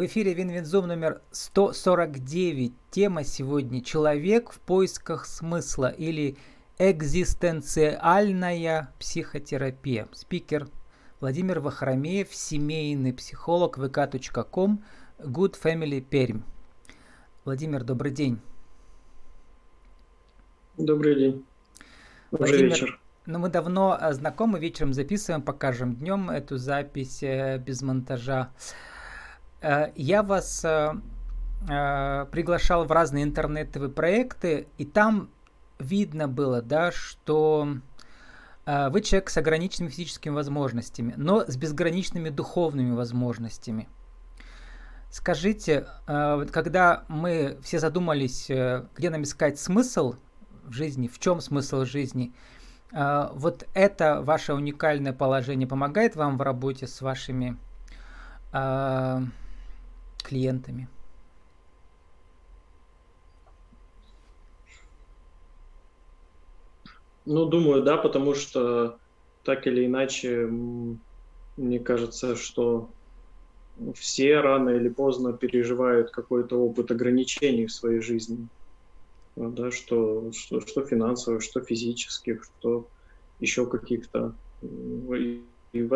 В эфире Винвинзом номер 149. Тема сегодня «Человек в поисках смысла» или «Экзистенциальная психотерапия». Спикер Владимир Вахрамеев, семейный психолог, vk.com, Good Family Пермь. Владимир, добрый день. Добрый день. Добрый вечер. Ну, мы давно знакомы, вечером записываем, покажем днем эту запись без монтажа. Я вас приглашал в разные интернетовые проекты, и там видно было, да, что вы человек с ограниченными физическими возможностями, но с безграничными духовными возможностями. Скажите, когда мы все задумались, где нам искать смысл в жизни, в чем смысл жизни, вот это ваше уникальное положение помогает вам в работе с вашими клиентами? Ну, думаю, да, потому что так или иначе, мне кажется, что все рано или поздно переживают какой-то опыт ограничений в своей жизни. Да, что финансовых, что физических, что еще каких-то. И в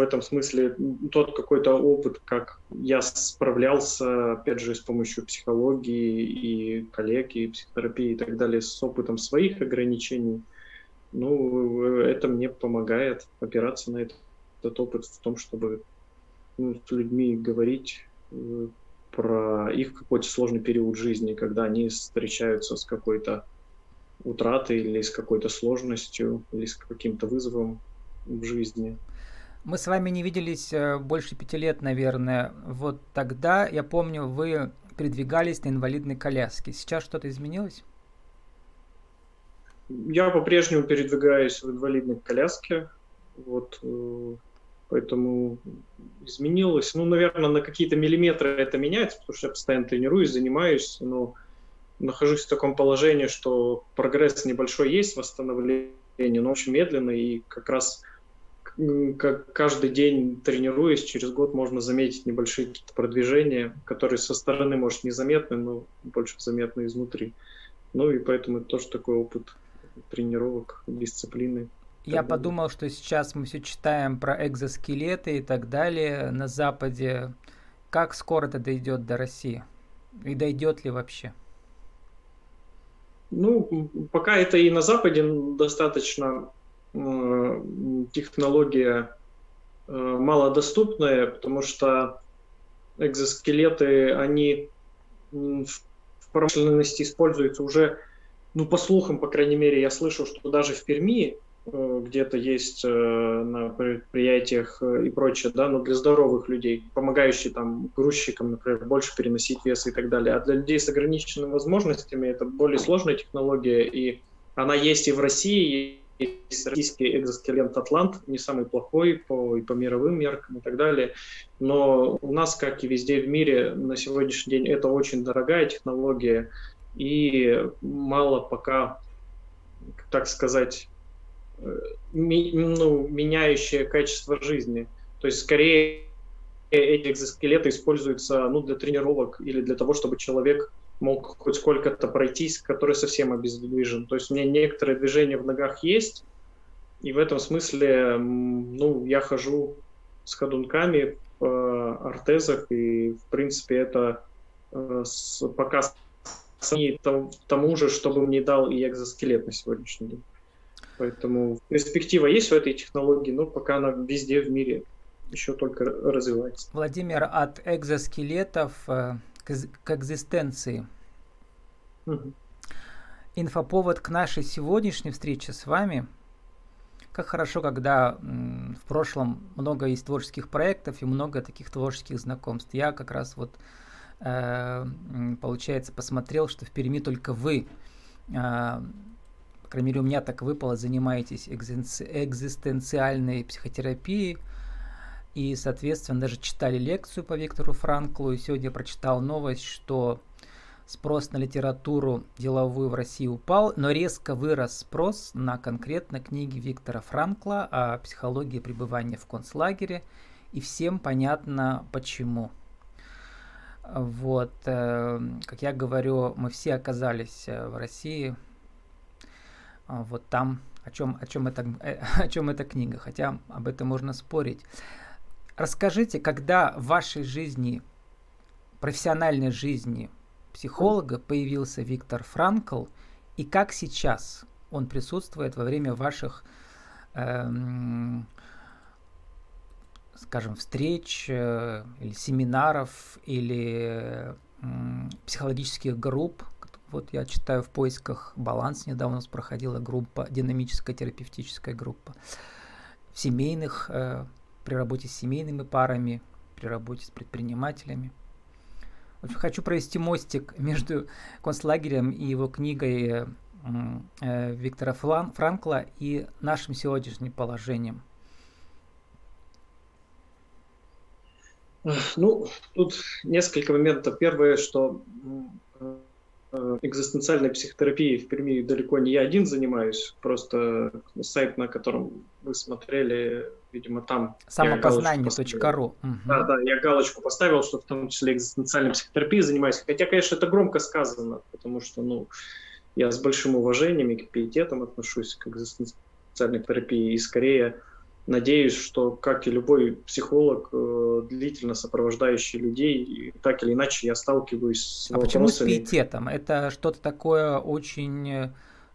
этом смысле, тот какой-то опыт, как я справлялся, опять же, с помощью психологии и коллег, и психотерапии и так далее, с опытом своих ограничений, это мне помогает опираться на этот опыт в том, чтобы с людьми говорить про их какой-то сложный период жизни, когда они встречаются с какой-то утратой или с какой-то сложностью, или с каким-то вызовом в жизни. Мы с вами не виделись больше 5 лет, наверное. Вот тогда, я помню, вы передвигались на инвалидной коляске. Сейчас что-то изменилось? Я по-прежнему передвигаюсь в инвалидной коляске. Вот, поэтому изменилось. Наверное, на какие-то миллиметры это меняется, потому что я постоянно тренируюсь, занимаюсь, но нахожусь в таком положении, что прогресс небольшой есть, восстановление, но очень медленно, и как раз как каждый день тренируясь, через год можно заметить небольшие какие-то продвижения, которые со стороны, может, незаметны, но больше заметны изнутри. И поэтому это тоже такой опыт тренировок, дисциплины. Я подумал, что сейчас мы все читаем про экзоскелеты и так далее на Западе. Как скоро это дойдет до России? И дойдет ли вообще? Пока это и на Западе достаточно... технология малодоступная, потому что экзоскелеты, они в промышленности используются уже, по слухам, по крайней мере, я слышал, что даже в Перми где-то есть на предприятиях и прочее, да, но для здоровых людей, помогающие там грузчикам, например, больше переносить вес и так далее. А для людей с ограниченными возможностями это более сложная технология, и она есть и в России, есть российский экзоскелет «Атлант», не самый плохой по мировым меркам и так далее. Но у нас, как и везде в мире, на сегодняшний день это очень дорогая технология и мало пока, так сказать, меняющая качество жизни. То есть, скорее, эти экзоскелеты используются для тренировок или для того, чтобы человек мог хоть сколько-то пройтись, который совсем обездвижен. То есть у меня некоторые движения в ногах есть, и в этом смысле я хожу с ходунками в ортезах, и в принципе это пока сравнить тому же, что бы мне дал и экзоскелет на сегодняшний день. Поэтому перспектива есть у этой технологии, но пока она везде в мире еще только развивается. Владимир, от экзоскелетов к экзистенции. Инфоповод к нашей сегодняшней встрече с вами. Как хорошо, когда в прошлом много есть творческих проектов и много таких творческих знакомств. Я как раз получается, посмотрел, что в Перми только вы, по крайней мере, у меня так выпало, занимаетесь экзистенциальной психотерапией. И, соответственно, даже читали лекцию по Виктору Франклу, и сегодня я прочитал новость, что Спрос на литературу деловую в России упал, но резко вырос спрос на конкретно книги Виктора Франкла о психологии пребывания в концлагере, и всем понятно почему. Вот, как я говорю, мы все оказались в России, вот там, о чем эта книга, хотя об этом можно спорить. Расскажите, когда в вашей жизни, профессиональной жизни, психолога появился Виктор Франкл, и как сейчас он присутствует во время ваших, скажем, встреч или семинаров, или психологических групп. Вот я читаю в поисках «Баланс», недавно у нас проходила группа, динамическая терапевтическая группа, в семейных, при работе с семейными парами, при работе с предпринимателями. Хочу провести мостик между концлагерем и его книгой Виктора Франкла и нашим сегодняшним положением. Ну, тут несколько моментов. Первое, что экзистенциальной психотерапией в Перми далеко не я один занимаюсь. Просто сайт, на котором вы смотрели, видимо, там... Самопознание.ру. Да, я галочку поставил, что в том числе экзистенциальной психотерапией занимаюсь. Хотя, конечно, это громко сказано, потому что, я с большим уважением и пиететом отношусь к экзистенциальной терапии. И скорее надеюсь, что, как и любой психолог, длительно сопровождающий людей, так или иначе я сталкиваюсь с вопросами... А почему с пиететом? Это что-то такое очень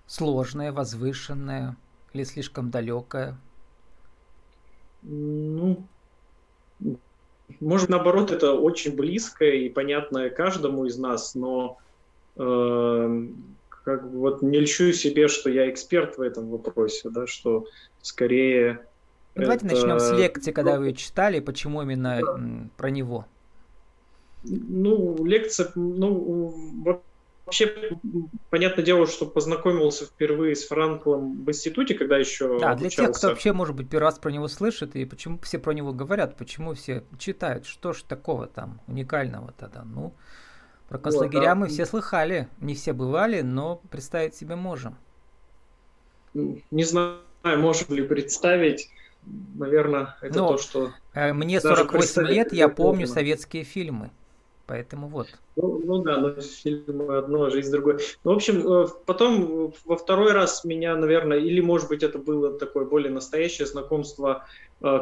сложное, возвышенное или слишком далекое? Может, наоборот, это очень близкое и понятное каждому из нас, но не льщу себе, что я эксперт в этом вопросе, да, что скорее... Давайте начнем с лекции, когда вы ее читали, почему именно про него? Лекция, вообще, понятное дело, что познакомился впервые с Франклом в институте, когда еще обучался. Да, для тех, кто вообще, может быть, первый раз про него слышит, и почему все про него говорят, почему все читают, что ж такого там уникального тогда, про концлагеря мы все слыхали, не все бывали, но представить себе можем. Не знаю, можем ли представить. Наверное, это то, что... Мне 48 лет, я помню советские фильмы, поэтому вот. Фильмы одно, жизнь другое. В общем, потом во второй раз меня, наверное, или, может быть, это было такое более настоящее знакомство,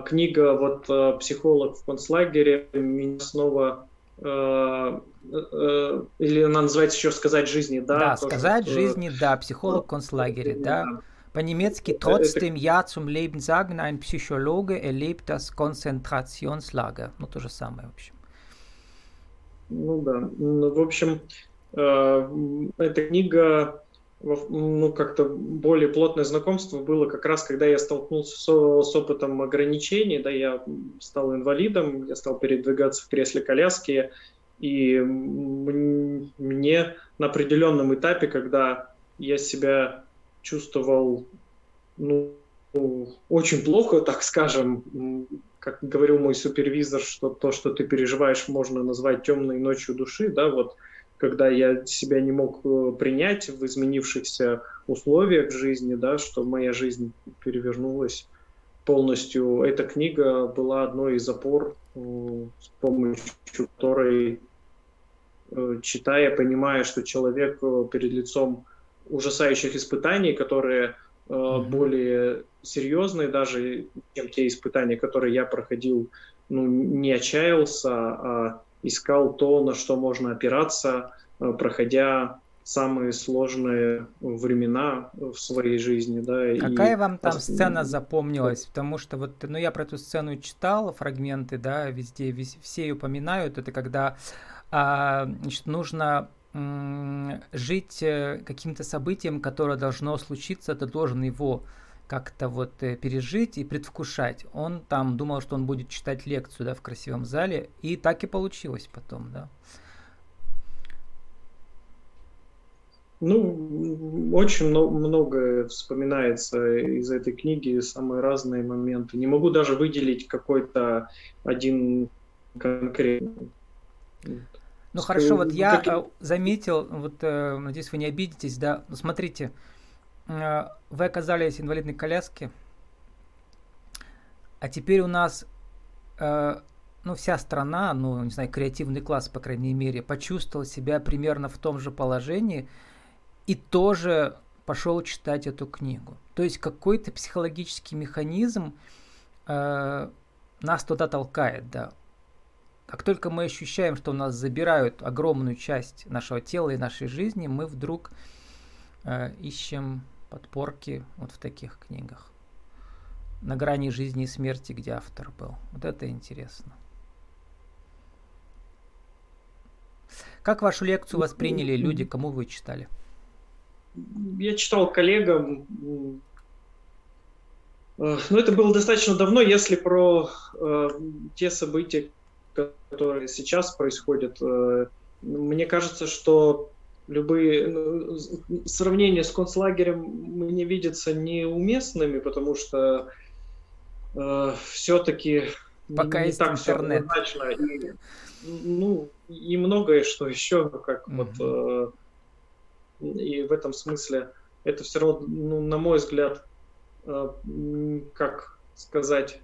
книга вот «Психолог в концлагере» меня снова... Или она называется еще «Сказать жизни», да? Да, «Сказать жизни», да, «Психолог в концлагере», да. По-немецки trotzdem Ja zum Leben sagen, ein Psychologe erlebt das Konzentrationslager. То же самое, в общем. В общем, эта книга, как-то более плотное знакомство было как раз, когда я столкнулся с опытом ограничений, да, я стал инвалидом, я стал передвигаться в кресле-коляске, и мне на определенном этапе, когда я себя... чувствовал, очень плохо, так скажем, как говорил мой супервизор, что то, что ты переживаешь, можно назвать темной ночью души, да, вот, когда я себя не мог принять в изменившихся условиях жизни, да, что моя жизнь перевернулась полностью. Эта книга была одной из опор, с помощью которой, читая, понимая, что человек перед лицом ужасающих испытаний, которые более серьезные даже, чем те испытания, которые я проходил, не отчаялся, а искал то, на что можно опираться, проходя самые сложные времена в своей жизни. Да, какая вам там сцена запомнилась? Потому что вот, я про эту сцену читал, фрагменты, да, везде все ее упоминают, это когда нужно... жить каким-то событием, которое должно случиться, ты должен его как-то вот пережить и предвкушать. Он там думал, что он будет читать лекцию, да, в красивом зале, и так и получилось потом, да. Очень многое вспоминается из этой книги, самые разные моменты. Не могу даже выделить какой-то один конкретный. Ну хорошо, вот я заметил, вот надеюсь, вы не обидитесь, да, смотрите, вы оказались в инвалидной коляске, а теперь у нас, ну, вся страна, ну, не знаю, креативный класс, по крайней мере, почувствовал себя примерно в том же положении и тоже пошел читать эту книгу. То есть какой-то психологический механизм нас туда толкает, да. Как только мы ощущаем, что у нас забирают огромную часть нашего тела и нашей жизни, мы вдруг ищем подпорки вот в таких книгах. «На грани жизни и смерти», где автор был. Вот это интересно. Как вашу лекцию восприняли люди, кому вы читали? Я читал коллегам. Но это было достаточно давно, если про те события, которые сейчас происходят. Мне кажется, что любые сравнения с концлагерем мне видятся неуместными, потому что все-таки пока не так все однозначно. И, ну, и многое, что еще, как вот, и в этом смысле это все равно, ну, на мой взгляд, как сказать,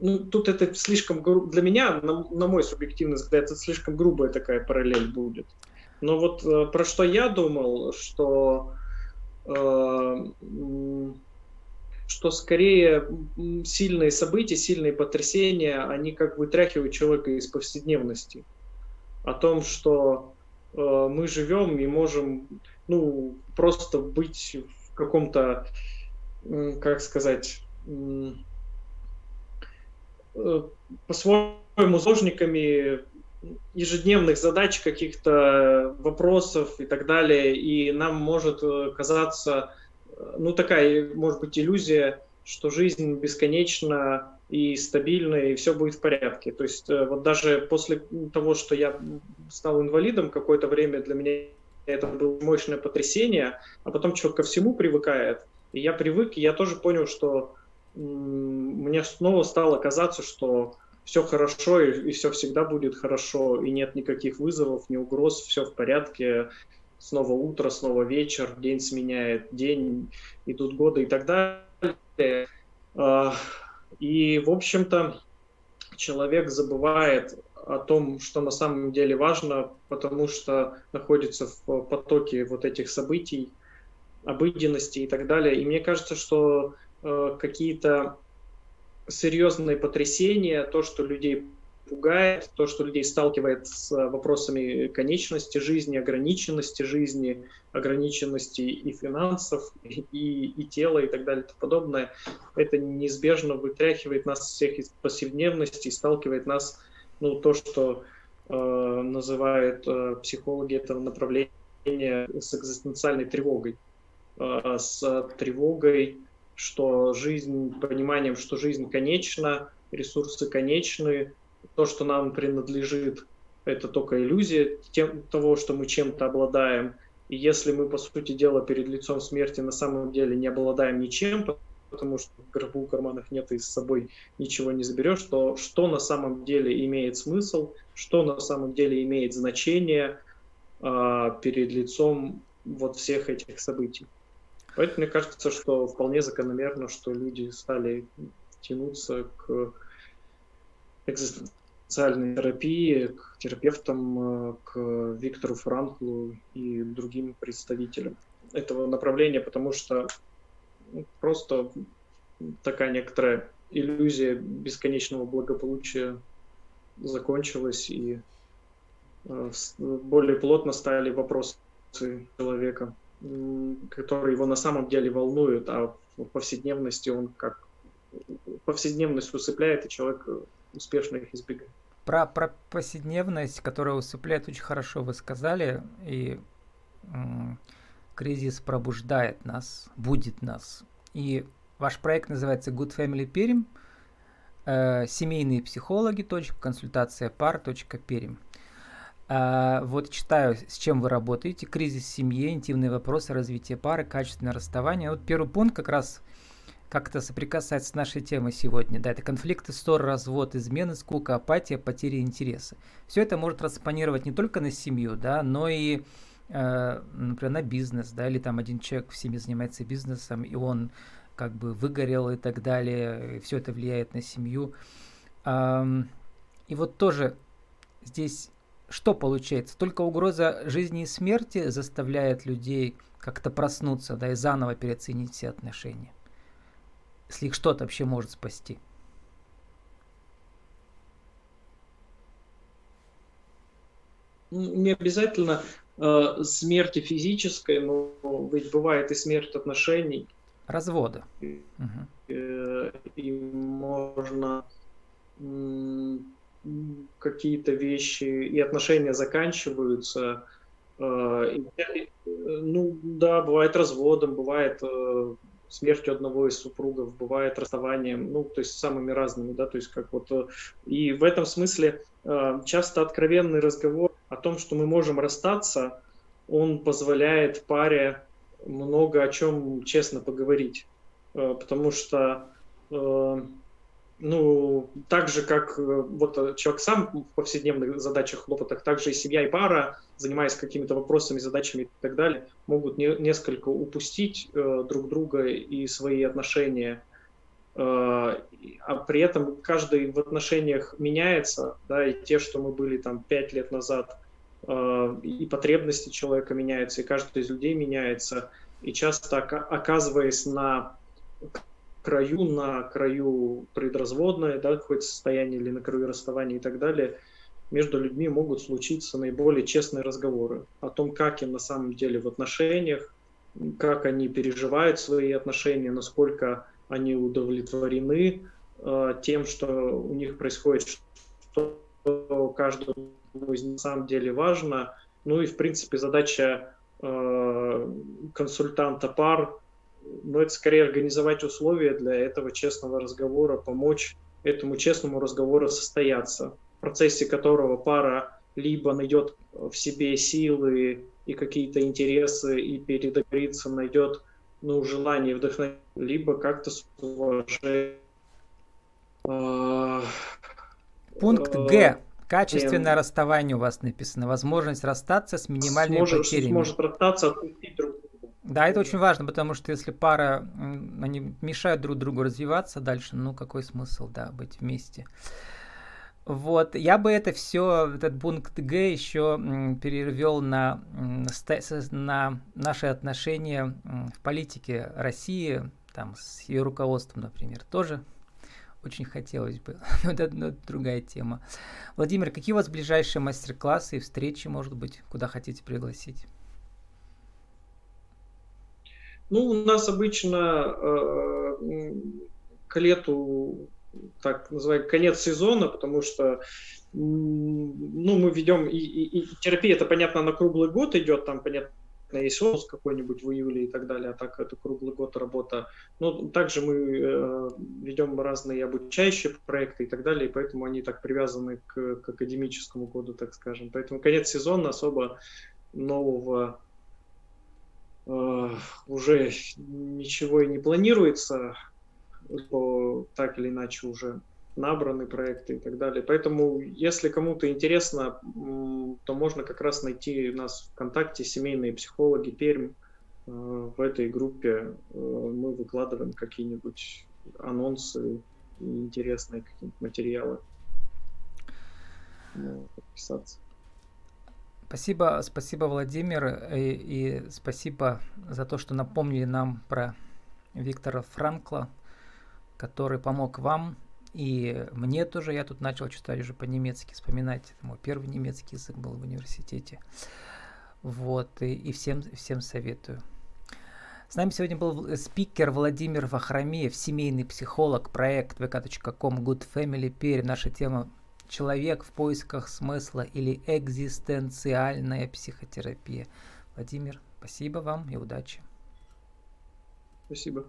ну, тут это слишком грубо, для меня, на мой субъективный взгляд, это слишком грубая такая параллель будет. Но вот про что я думал, что скорее сильные события, сильные потрясения, они как вытряхивают человека из повседневности. О том, что мы живем и можем, ну, просто быть в каком-то, как сказать, по-своему заложниками ежедневных задач, каких-то вопросов и так далее. И нам может казаться, ну, такая, может быть, иллюзия, что жизнь бесконечна и стабильна, и все будет в порядке. То есть вот даже после того, что я стал инвалидом, какое-то время для меня это было мощное потрясение, а потом человек ко всему привыкает. И я привык, и я тоже понял, что мне снова стало казаться, что все хорошо, и все всегда будет хорошо, и нет никаких вызовов, ни угроз, все в порядке, снова утро, снова вечер, день сменяет день, идут годы и так далее. И, в общем-то, человек забывает о том, что на самом деле важно, потому что находится в потоке вот этих событий, обыденности и так далее. И мне кажется, что какие-то серьезные потрясения, то, что людей пугает, то, что людей сталкивает с вопросами конечности жизни, ограниченности и финансов, и тела, и так далее, и подобное, это неизбежно вытряхивает нас всех из повседневности, сталкивает нас, ну, то, что называют психологи этого направления с экзистенциальной тревогой, с тревогой, что жизнь, пониманием, что жизнь конечна, ресурсы конечны, то, что нам принадлежит, это только иллюзия того, что мы чем-то обладаем. И если мы, по сути дела, перед лицом смерти на самом деле не обладаем ничем, потому что в гробу карманов нет и с собой ничего не заберешь, то что на самом деле имеет смысл, что на самом деле имеет значение перед лицом вот всех этих событий. Поэтому мне кажется, что вполне закономерно, что люди стали тянуться к экзистенциальной терапии, к терапевтам, к Виктору Франклу и другим представителям этого направления, потому что просто такая некоторая иллюзия бесконечного благополучия закончилась, и более плотно стали вопросы человека, которые его на самом деле волнуют, а в повседневности он как повседневность усыпляет, и человек успешно их избегает. Про повседневность, которая усыпляет, очень хорошо вы сказали, и кризис пробуждает нас, будит нас. И ваш проект называется Good Family Пермь, семейные психологи, консультация пар, Пермь. Вот читаю, с чем вы работаете: кризис семьи, интимные вопросы, развитие пары, качественное расставание. Вот первый пункт как раз как-то соприкасается с нашей темой сегодня. Да, это конфликты, ссоры, развод, измены, скука, апатия, потеря интереса. Все это может транспонировать не только на семью, да, но и, например, на бизнес, да, или там один человек в семье занимается бизнесом, и он как бы выгорел и так далее, все это влияет на семью. И вот тоже здесь что получается? Только угроза жизни и смерти заставляет людей как-то проснуться, да, и заново переоценить все отношения. Если их что-то вообще может спасти. Не обязательно смерти физической, но ведь бывает и смерть отношений. Развода. И можно какие-то вещи, и отношения заканчиваются. Ну да, бывает разводом, бывает смертью одного из супругов, бывает расставанием, ну, то есть самыми разными, да, то есть как вот. И в этом смысле часто откровенный разговор о том, что мы можем расстаться, он позволяет паре много о чем честно поговорить, потому что, ну, так же, как вот человек сам в повседневных задачах, хлопотах, так же и семья, и пара, занимаясь какими-то вопросами, задачами и так далее, могут несколько упустить друг друга и свои отношения, а при этом каждый в отношениях меняется, да, и те, что мы были там 5 лет назад, и потребности человека меняются, и каждый из людей меняется, и часто оказываясь на краю предразводное, да, какое-то состояние, или на краю расставания и так далее, между людьми могут случиться наиболее честные разговоры о том, как им на самом деле в отношениях, как они переживают свои отношения, насколько они удовлетворены тем, что у них происходит, что каждому из них на самом деле важно. Ну и, в принципе, задача консультанта пар, но это скорее организовать условия для этого честного разговора, помочь этому честному разговору состояться, в процессе которого пара либо найдет в себе силы и какие-то интересы, и передоговорится, найдет, ну, желание, вдохновение, либо как-то с уважением. Пункт Г. Качественное расставание у вас написано. Возможность расстаться с минимальными потерями. Сможет расстаться, отпустить друг друга. Да, это очень важно, потому что если пара, они мешают друг другу развиваться дальше, ну какой смысл, да, быть вместе. Вот, я бы это все, этот пункт Г еще перевел на наши отношения в политике России, там, с ее руководством, например, тоже очень хотелось бы, но это другая тема. Владимир, какие у вас ближайшие мастер-классы и встречи, может быть, куда хотите пригласить? Ну, у нас обычно к лету, так называемый, конец сезона, потому что, ну, мы ведем, и терапия, это, понятно, на круглый год идет, там, понятно, есть отпуск какой-нибудь в июле и так далее, а так это круглый год работа. Но также мы ведем разные обучающие проекты и так далее, и поэтому они так привязаны к академическому году, так скажем. Поэтому конец сезона особо нового уже ничего и не планируется, так или иначе уже набраны проекты и так далее. Поэтому, если кому-то интересно, то можно как раз найти нас ВКонтакте, «Семейные психологи Пермь». В этой группе мы выкладываем какие-нибудь анонсы, интересные какие-нибудь материалы. Подписаться. Спасибо, Владимир, и спасибо за то, что напомнили нам про Виктора Франкла, который помог вам, и мне тоже. Я тут начал читать уже по-немецки, вспоминать. Это мой первый немецкий язык был в университете. Вот, и всем советую. С нами сегодня был спикер Владимир Вахрамеев, семейный психолог, проект vk.com Good Family Пермь. Наша тема — человек в поисках смысла или экзистенциальная психотерапия. Владимир, спасибо вам и удачи. Спасибо.